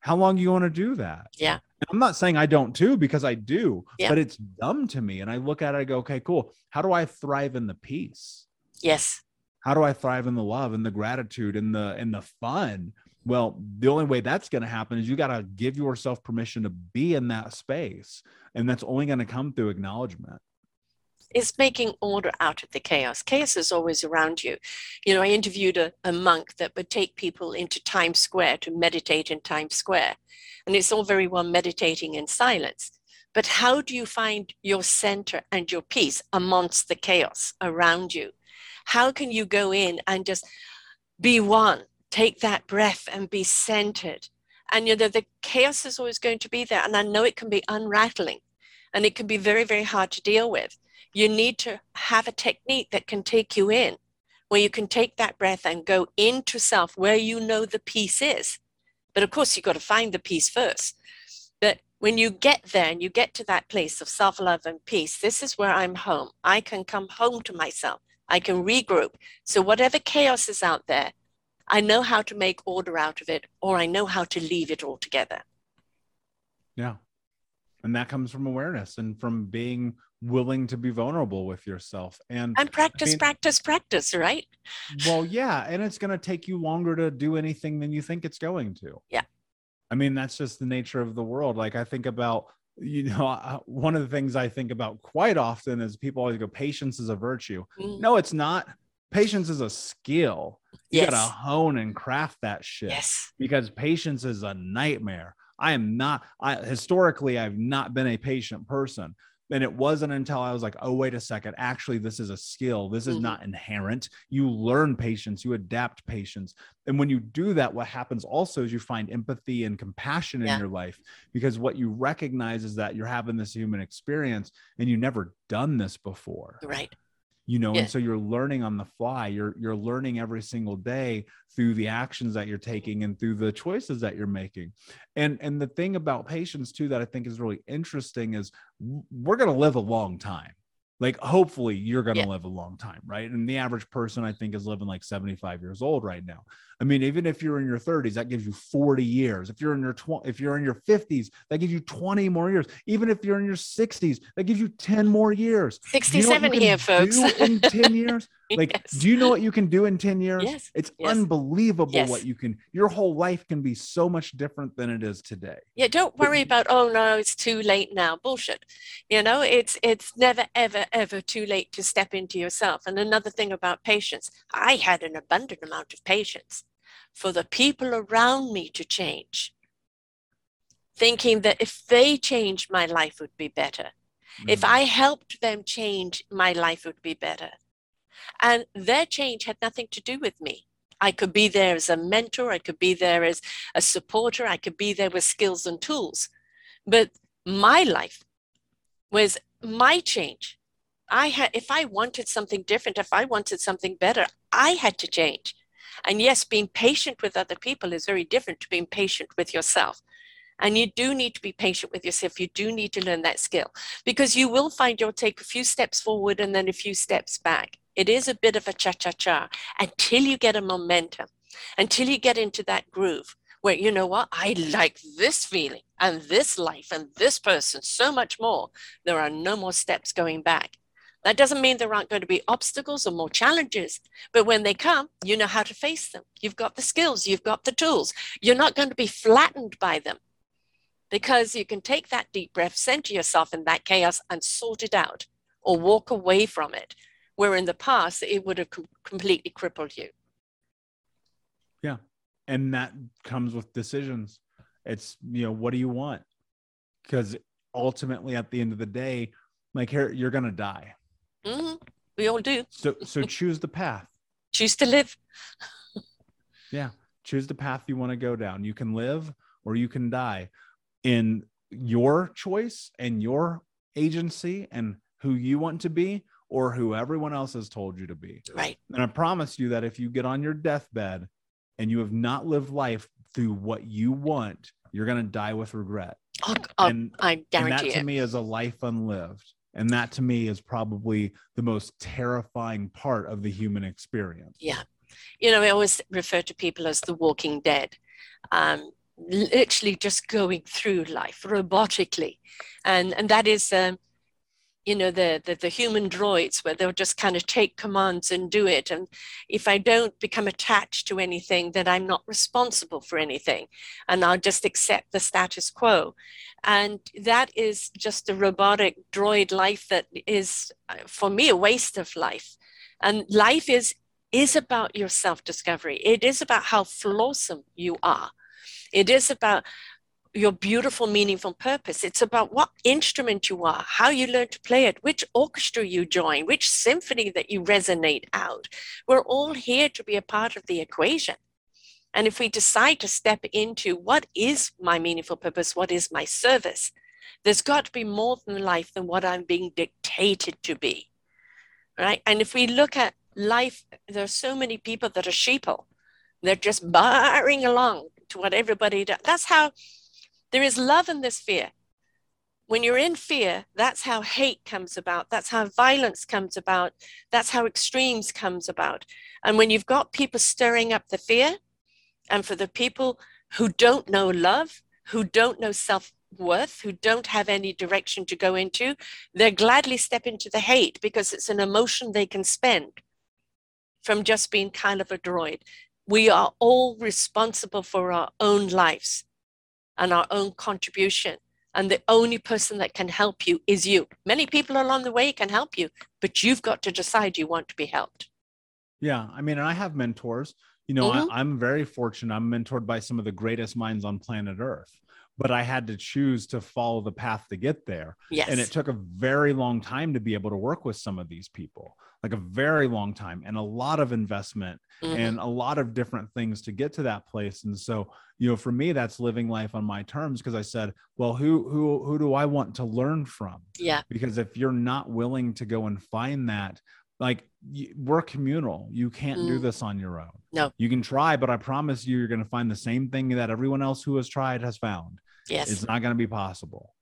How long do you want to do that? Yeah. And I'm not saying I don't too, because I do, yeah. but it's dumb to me. And I look at it, I go, okay, cool. How do I thrive in the peace? Yes. How do I thrive in the love and the gratitude and the, and the fun? Well, the only way that's going to happen is you got to give yourself permission to be in that space. And that's only going to come through acknowledgement. It's making order out of the chaos. Chaos is always around you. You know, I interviewed a, a monk that would take people into Times Square to meditate in Times Square. And it's all very well meditating in silence. But how do you find your center and your peace amongst the chaos around you? How can you go in and just be one, take that breath and be centered? And, you know, the chaos is always going to be there. And I know it can be unrattling and it can be very, very hard to deal with. You need to have a technique that can take you in, where you can take that breath and go into self, where you know the peace is. But of course, you've got to find the peace first. But when you get there and you get to that place of self-love and peace, this is where I'm home. I can come home to myself. I can regroup. So whatever chaos is out there, I know how to make order out of it, or I know how to leave it all together. Yeah. And that comes from awareness and from being willing to be vulnerable with yourself and, and practice, I mean, practice, practice, right? Well, yeah. And it's going to take you longer to do anything than you think it's going to. Yeah. I mean, that's just the nature of the world. Like I think about, you know, one of the things I think about quite often is people always go, patience is a virtue. Mm. No, it's not. Patience is a skill. You yes. got to hone and craft that shit yes. because patience is a nightmare. I am not, I historically, I've not been a patient person. And it wasn't until I was like, oh, wait a second. Actually, this is a skill. This is mm-hmm. not inherent. You learn patience, you adapt patience. And when you do that, what happens also is you find empathy and compassion yeah. in your life, because what you recognize is that you're having this human experience and you've never done this before. Right. You know, yeah. and so you're learning on the fly. You're, you're learning every single day through the actions that you're taking and through the choices that you're making. And, and the thing about patience too, that I think is really interesting is we're going to live a long time. Like, hopefully you're going to yeah. live a long time. Right. And the average person I think is living like seventy-five years old right now. I mean, even if you're in your thirties, that gives you forty years. If you're in your tw- if you're in your fifties, that gives you twenty more years. Even if you're in your sixties, that gives you ten more years. sixty-seven here, folks. In ten years. Like, yes. do you know what you can do in ten years? Yes. It's yes. unbelievable yes. what you can, your whole life can be so much different than it is today. Yeah. Don't worry about, oh no, it's too late now. Bullshit. You know, it's, it's never, ever, ever too late to step into yourself. And another thing about patience, I had an abundant amount of patience for the people around me to change, thinking that if they changed, my life would be better. Mm. If I helped them change, my life would be better. And their change had nothing to do with me. I could be there as a mentor. I could be there as a supporter. I could be there with skills and tools. But my life was my change. I had, if I wanted something different, if I wanted something better, I had to change. And yes, being patient with other people is very different to being patient with yourself. And you do need to be patient with yourself. You do need to learn that skill, because you will find you'll take a few steps forward and then a few steps back. It is a bit of a cha-cha-cha until you get a momentum, until you get into that groove where, you know what, I like this feeling and this life and this person so much more. There are no more steps going back. That doesn't mean there aren't going to be obstacles or more challenges, but when they come, you know how to face them. You've got the skills, you've got the tools. You're not going to be flattened by them, because you can take that deep breath, center yourself in that chaos and sort it out or walk away from it, where in the past it would have com- completely crippled you. Yeah. And that comes with decisions. It's, you know, what do you want? Because ultimately at the end of the day, like, here, you're going to die. Mm-hmm. We all do. So, so choose the path. Choose to live. Yeah. Choose the path you want to go down. You can live or you can die in your choice and your agency and who you want to be, or who everyone else has told you to be. Right. And I promise you that if you get on your deathbed and you have not lived life through what you want, you're going to die with regret. Oh, oh, and, I guarantee and that it. To me is a life unlived. And that to me is probably the most terrifying part of the human experience. Yeah. You know, I always refer to people as the walking dead. Um, literally just going through life robotically. And, and that is... Um, you know, the, the, the human droids, where they'll just kind of take commands and do it. And if I don't become attached to anything, then I'm not responsible for anything. And I'll just accept the status quo. And that is just a robotic droid life that is, for me, a waste of life. And life is, is about your self-discovery. It is about how flawsome you are. It is about your beautiful, meaningful purpose. It's about what instrument you are, how you learn to play it, which orchestra you join, which symphony that you resonate out. We're all here to be a part of the equation. And if we decide to step into what is my meaningful purpose, what is my service, there's got to be more than life than what I'm being dictated to be, right? And if we look at life, there are so many people that are sheeple. They're just barring along to what everybody does. That's how there is love in this fear. When you're in fear, that's how hate comes about. That's how violence comes about. That's how extremes comes about. And when you've got people stirring up the fear, and for the people who don't know love, who don't know self-worth, who don't have any direction to go into, they'll gladly step into the hate because it's an emotion they can spend from just being kind of a droid. We are all responsible for our own lives and our own contribution. And the only person that can help you is you. Many people along the way can help you, but you've got to decide you want to be helped. Yeah. I mean, and I have mentors, you know, mm-hmm. I, I'm very fortunate. I'm mentored by some of the greatest minds on planet Earth, but I had to choose to follow the path to get there. Yes. And it took a very long time to be able to work with some of these people, like a very long time and a lot of investment mm-hmm. and a lot of different things to get to that place. And so, you know, for me, that's living life on my terms. Cause I said, well, who, who, who do I want to learn from? Yeah. Because if you're not willing to go and find that, like we're communal, you can't mm. do this on your own. No, you can try, but I promise you, you're going to find the same thing that everyone else who has tried has found. Yes. It's not going to be possible.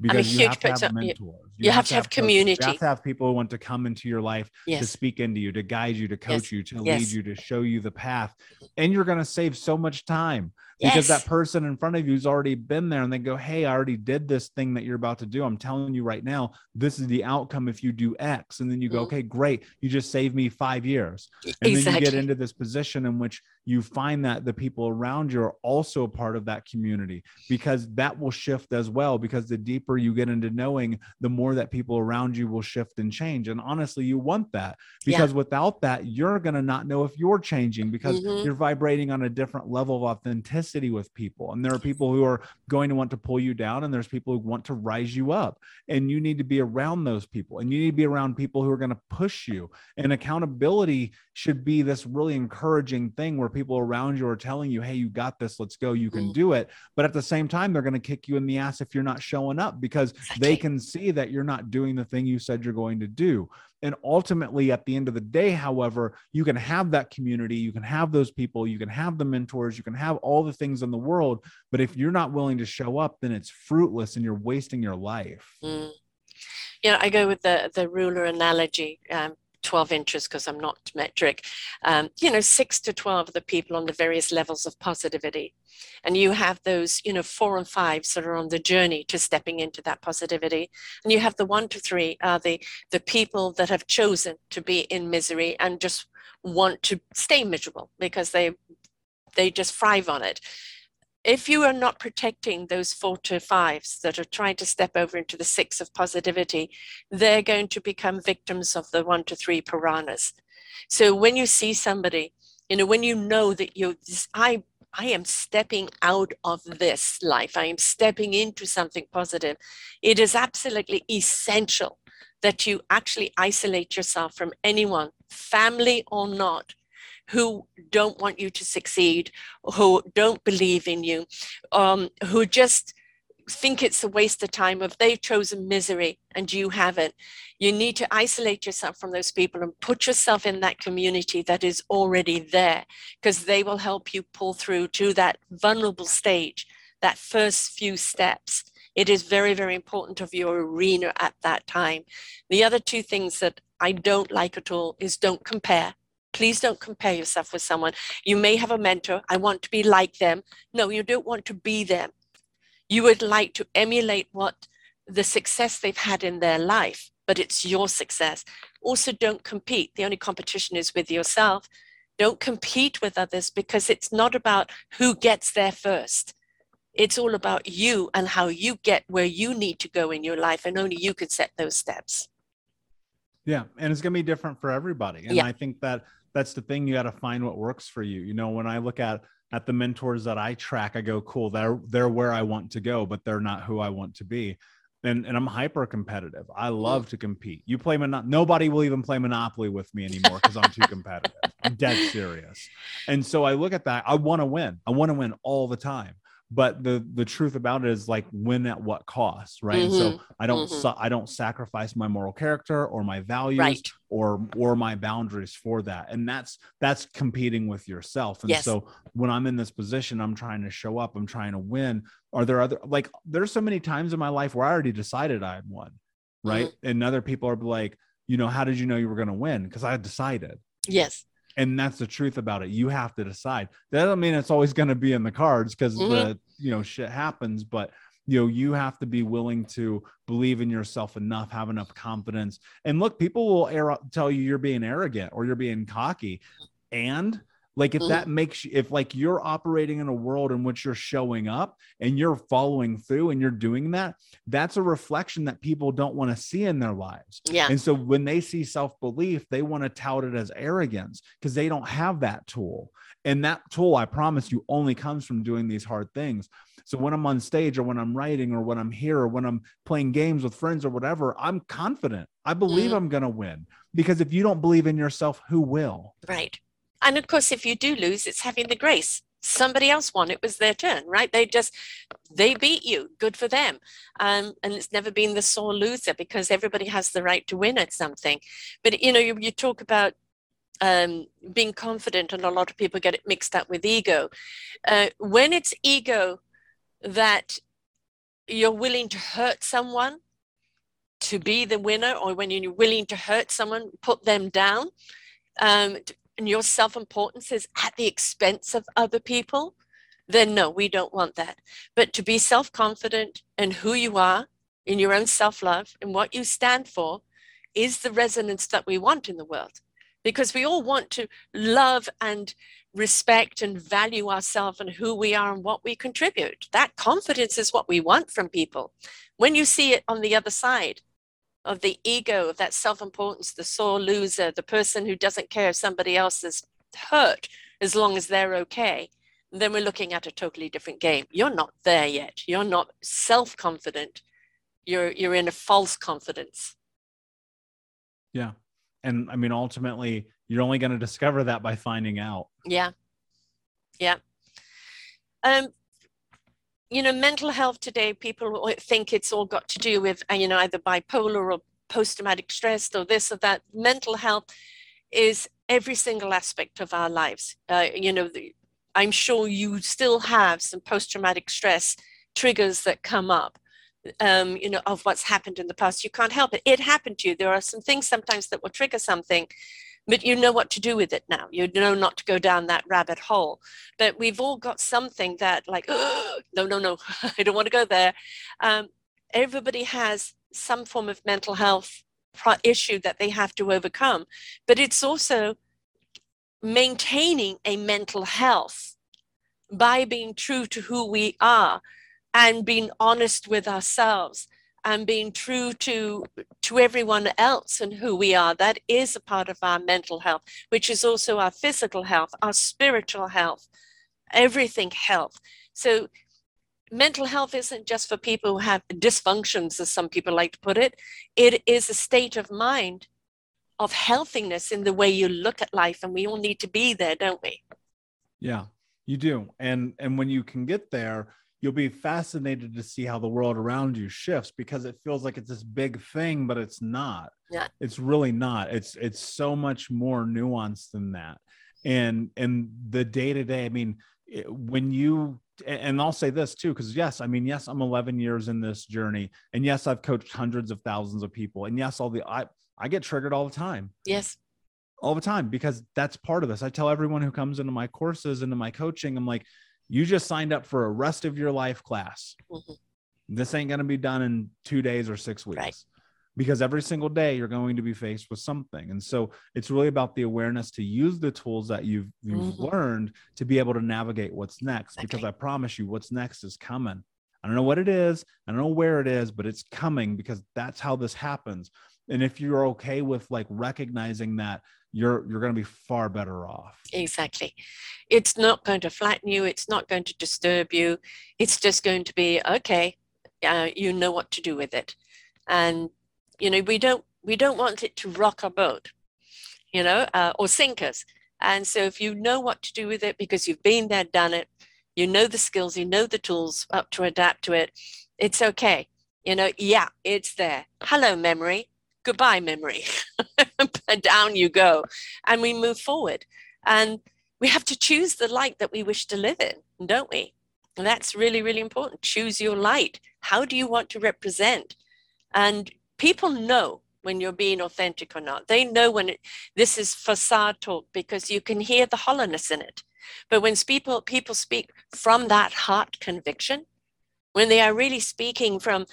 Because you have to have mentors. You, you have, have to have, have community. You have to have people who want to come into your life, yes. to speak into you, to guide you, to coach yes. you, to yes. lead you, to show you the path. And you're going to save so much time yes. because that person in front of you has already been there and they go, hey, I already did this thing that you're about to do. I'm telling you right now, this is the outcome if you do X. And then you go, mm-hmm. okay, great. You just saved me five years. And exactly. then you get into this position in which you find that the people around you are also a part of that community, because that will shift as well. Because the deeper you get into knowing, the more that people around you will shift and change. And honestly, you want that, because yeah. without that, you're going to not know if you're changing, because mm-hmm. you're vibrating on a different level of authenticity with people. And there are people who are going to want to pull you down, and there's people who want to rise you up, and you need to be around those people, and you need to be around people who are going to push you. And accountability should be this really encouraging thing where people around you are telling you, hey, you got this, let's go, you can do it. But at the same time, they're going to kick you in the ass if you're not showing up, because they can see that you're not doing the thing you said you're going to do. And ultimately, at the end of the day, however, you can have that community, you can have those people, you can have the mentors, you can have all the things in the world. But if you're not willing to show up, then it's fruitless and you're wasting your life. Mm. You know, I go with the, the ruler analogy. Um, twelve inches, because I'm not metric, um, you know, six to twelve of the people on the various levels of positivity. And you have those, you know, four and fives that are on the journey to stepping into that positivity. And you have the one to three are the, the people that have chosen to be in misery and just want to stay miserable because they they just thrive on it. If you are not protecting those four to fives that are trying to step over into the six of positivity, they're going to become victims of the one to three piranhas. So when you see somebody, you know, when you know that you're, I, I am stepping out of this life, I am stepping into something positive, it is absolutely essential that you actually isolate yourself from anyone, family or not, who don't want you to succeed, who don't believe in you, um, who just think it's a waste of time if they've chosen misery and you haven't. You need to isolate yourself from those people and put yourself in that community that is already there, because they will help you pull through to that vulnerable stage, that first few steps. It is very, very important of your arena at that time. The other two things that I don't like at all is don't compare. Please don't compare yourself with someone. You may have a mentor. I want to be like them. No, you don't want to be them. You would like to emulate what the success they've had in their life, but it's your success. Also, don't compete. The only competition is with yourself. Don't compete with others, because it's not about who gets there first. It's all about you and how you get where you need to go in your life, and only you can set those steps. Yeah, and it's going to be different for everybody. And yeah. I think that that's the thing. You got to find what works for you. You know, when I look at at the mentors that I track, I go, cool, they're they're where I want to go, but they're not who I want to be. And, and I'm hyper competitive. I love to compete. You play Monopoly. Nobody will even play Monopoly with me anymore because I'm too competitive. I'm dead serious. And so I look at that. I want to win. I want to win all the time. But the the truth about it is, like, win at what cost, right? Mm-hmm. And so I don't mm-hmm. su- I don't sacrifice my moral character or my values right. or or my boundaries for that. And that's that's competing with yourself. And yes. so when I'm in this position, I'm trying to show up. I'm trying to win. Are there other like there's so many times in my life where I already decided I had won, right? Mm-hmm. And other people are like, you know, how did you know you were going to win? Because I decided. Yes. And that's the truth about it. You have to decide. That doesn't mean it's always going to be in the cards, because mm-hmm. the, you know, shit happens, but you know, you have to be willing to believe in yourself enough, have enough confidence. And look, people will air, tell you you're being arrogant or you're being cocky. And like, if mm-hmm. that makes you, if like you're operating in a world in which you're showing up and you're following through and you're doing that, that's a reflection that people don't want to see in their lives. Yeah. And so when they see self-belief, they want to tout it as arrogance because they don't have that tool. And that tool, I promise you, only comes from doing these hard things. So when I'm on stage or when I'm writing or when I'm here or when I'm playing games with friends or whatever, I'm confident. I believe mm. I'm going to win, because if you don't believe in yourself, who will? Right. And of course, if you do lose, it's having the grace. Somebody else won. It was their turn, right? They just, they beat you. Good for them. Um, and it's never been the sore loser, because everybody has the right to win at something. But, you know, you, you talk about um, being confident, and a lot of people get it mixed up with ego. Uh, when it's ego that you're willing to hurt someone to be the winner, or when you're willing to hurt someone, put them down, um, to, and your self-importance is at the expense of other people, then no, we don't want that. But to be self-confident in who you are, in your own self-love, and what you stand for, is the resonance that we want in the world. Because we all want to love and respect and value ourselves and who we are and what we contribute. That confidence is what we want from people. When you see it on the other side, of the ego, of that self-importance, the sore loser, the person who doesn't care if somebody else is hurt as long as they're okay, and then we're looking at a totally different game. You're not there yet. You're not self-confident. You're you're in a false confidence. Yeah. And I mean, ultimately, you're only going to discover that by finding out. Yeah. Yeah. Um. You know, mental health today, people think it's all got to do with, you know, either bipolar or post-traumatic stress or this or that. Mental health is every single aspect of our lives. Uh, you know, the, I'm sure you still have some post-traumatic stress triggers that come up, um, you know, of what's happened in the past. You can't help it. It happened to you. There are some things sometimes that will trigger something, but you know what to do with it now. You know not to go down that rabbit hole. But we've all got something that, like, oh, no, no, no, I don't want to go there. Um, everybody has some form of mental health issue that they have to overcome. But it's also maintaining a mental health by being true to who we are and being honest with ourselves, and being true to to everyone else and who we are. That is a part of our mental health, which is also our physical health, our spiritual health, everything health. So mental health isn't just for people who have dysfunctions, as some people like to put it. It is a state of mind of healthiness in the way you look at life, and we all need to be there, don't we? Yeah, you do. And and when you can get there, you'll be fascinated to see how the world around you shifts, because it feels like it's this big thing, but it's not. Yeah. It's really not. It's it's so much more nuanced than that. And and the day to day, I mean, when you, and I'll say this too, because yes, I mean, yes, I'm eleven years in this journey, and yes, I've coached hundreds of thousands of people, and yes, all the I I get triggered all the time. Yes. All the time, because that's part of this. I tell everyone who comes into my courses, into my coaching, I'm like, you just signed up for a rest of your life class. Mm-hmm. This ain't going to be done in two days or six weeks. Right. Because every single day you're going to be faced with something. And so it's really about the awareness to use the tools that you've, you've mm-hmm. learned to be able to navigate what's next. Exactly. Because I promise you what's next is coming. I don't know what it is. I don't know where it is, but it's coming, because that's how this happens. And if you're okay with like recognizing that, you're, you're going to be far better off. Exactly. It's not going to flatten you. It's not going to disturb you. It's just going to be, okay, uh, you know what to do with it. And, you know, we don't, we don't want it to rock our boat, you know, uh, or sink us. And so if you know what to do with it, because you've been there, done it, you know, the skills, you know, the tools up to adapt to it, it's okay. You know, yeah, it's there. Hello, memory. Goodbye, memory. Down you go. And we move forward. And we have to choose the light that we wish to live in, don't we? And that's really, really important. Choose your light. How do you want to represent? And people know when you're being authentic or not. They know when it, this is facade talk, because you can hear the hollowness in it. But when people, people speak from that heart conviction, when they are really speaking from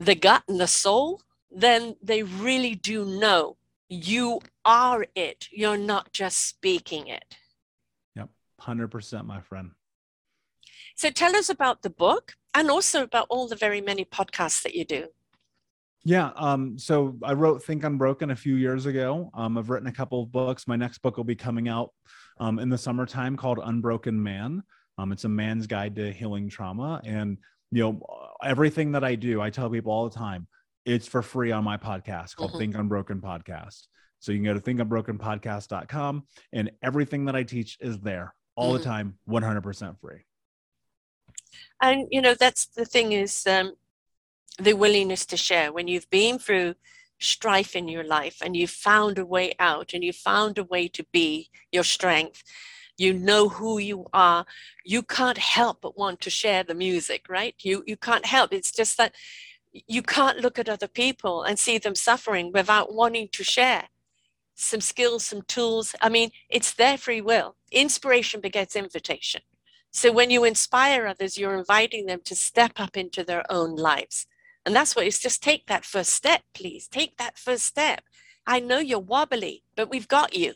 the gut and the soul, then they really do know you are it. You're not just speaking it. Yep, one hundred percent, my friend. So tell us about the book, and also about all the very many podcasts that you do. Yeah. Um, so I wrote Think Unbroken a few years ago. Um, I've written a couple of books. My next book will be coming out um, in the summertime, called Unbroken Man. Um, it's a man's guide to healing trauma. And, you know, everything that I do, I tell people all the time, it's for free on my podcast called mm-hmm. Think Unbroken Podcast. So you can go to think unbroken podcast dot com, and everything that I teach is there all mm-hmm. the time, one hundred percent free. And, you know, that's the thing is, um, the willingness to share. When you've been through strife in your life and you've found a way out and you found a way to be your strength, you know who you are, you can't help but want to share the music, right? You you can't help. It's just that you can't look at other people and see them suffering without wanting to share some skills, some tools. I mean, it's their free will. Inspiration begets invitation. So when you inspire others, you're inviting them to step up into their own lives. And that's what it's just take that first step, please. Take that first step. I know you're wobbly, but we've got you,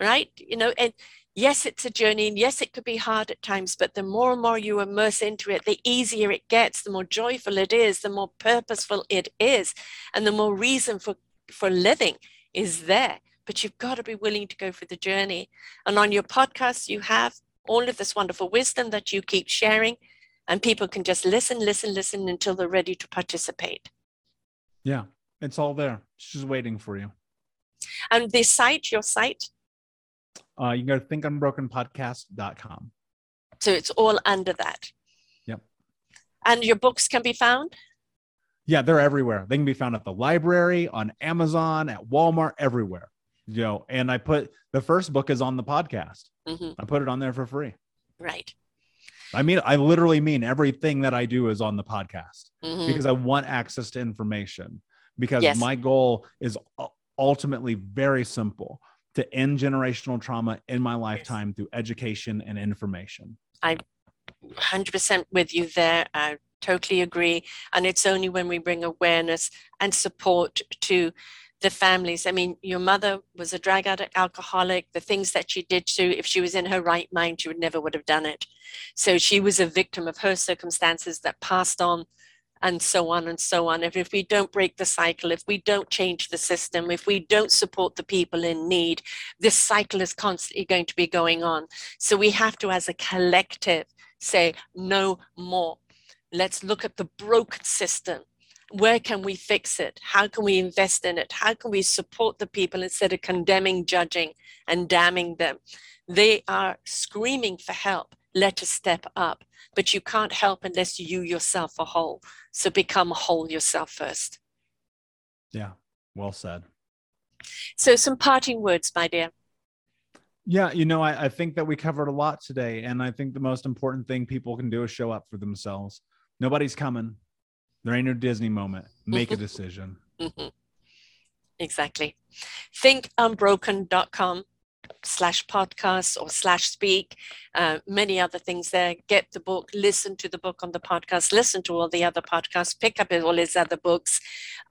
right? You know, and yes, it's a journey, and yes, it could be hard at times, but the more and more you immerse into it, the easier it gets, the more joyful it is, the more purposeful it is, and the more reason for, for living is there. But you've got to be willing to go for the journey. And on your podcast, you have all of this wonderful wisdom that you keep sharing. And people can just listen, listen, listen until they're ready to participate. Yeah, it's all there. It's just waiting for you. And the site, your site? Uh, you can go to think unbroken podcast dot com. So it's all under that. Yep. And your books can be found? Yeah, they're everywhere. They can be found at the library, on Amazon, at Walmart, everywhere. You know, and I put the first book is on the podcast. Mm-hmm. I put it on there for free. Right. I mean, I literally mean everything that I do is on the podcast mm-hmm. because I want access to information, because yes. my goal is ultimately very simple: to end generational trauma in my lifetime yes. through education and information. I'm one hundred percent with you there. I totally agree. And it's only when we bring awareness and support to the families. I mean, your mother was a drug addict, alcoholic. The things that she did to, if she was in her right mind, she would never would have done it. So she was a victim of her circumstances that passed on, and so on and so on. If, if we don't break the cycle, if we don't change the system, if we don't support the people in need, this cycle is constantly going to be going on. So we have to, as a collective, say no more. Let's look at the broken system. Where can we fix it? How can we invest in it? How can we support the people instead of condemning, judging, and damning them? They are screaming for help. Let us step up. But you can't help unless you yourself are whole. So become whole yourself first. Yeah, well said. So some parting words, my dear. Yeah, you know, I, I think that we covered a lot today. And I think the most important thing people can do is show up for themselves. Nobody's coming. There ain't no Disney moment. Make a decision. Mm-hmm. Exactly. think unbroken dot com. slash podcasts or slash speak, uh, many other things there. Get the book, listen to the book on the podcast, listen to all the other podcasts, pick up all his other books.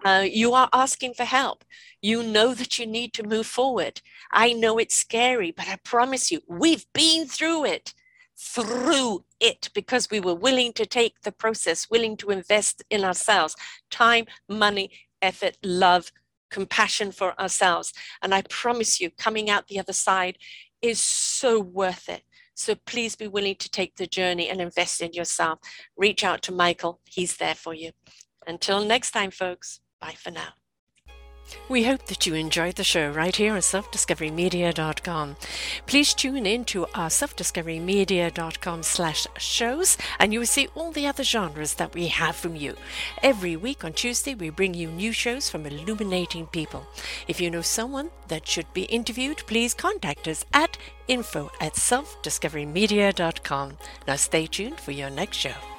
Uh, you are asking for help. You know that you need to move forward. I know it's scary, but I promise you, we've been through it, through it, because we were willing to take the process, willing to invest in ourselves, time, money, effort, love, compassion for ourselves. And I promise you, coming out the other side is so worth it. So please be willing to take the journey and invest in yourself. Reach out to Michael. He's there for you. Until next time, folks, bye for now. We hope that you enjoyed the show right here at self discovery media dot com. Please tune in to our self discovery media dot com slash shows, and you will see all the other genres that we have from you. Every week on Tuesday, we bring you new shows from illuminating people. If you know someone that should be interviewed, please contact us at info at self discovery media dot com. Now stay tuned for your next show.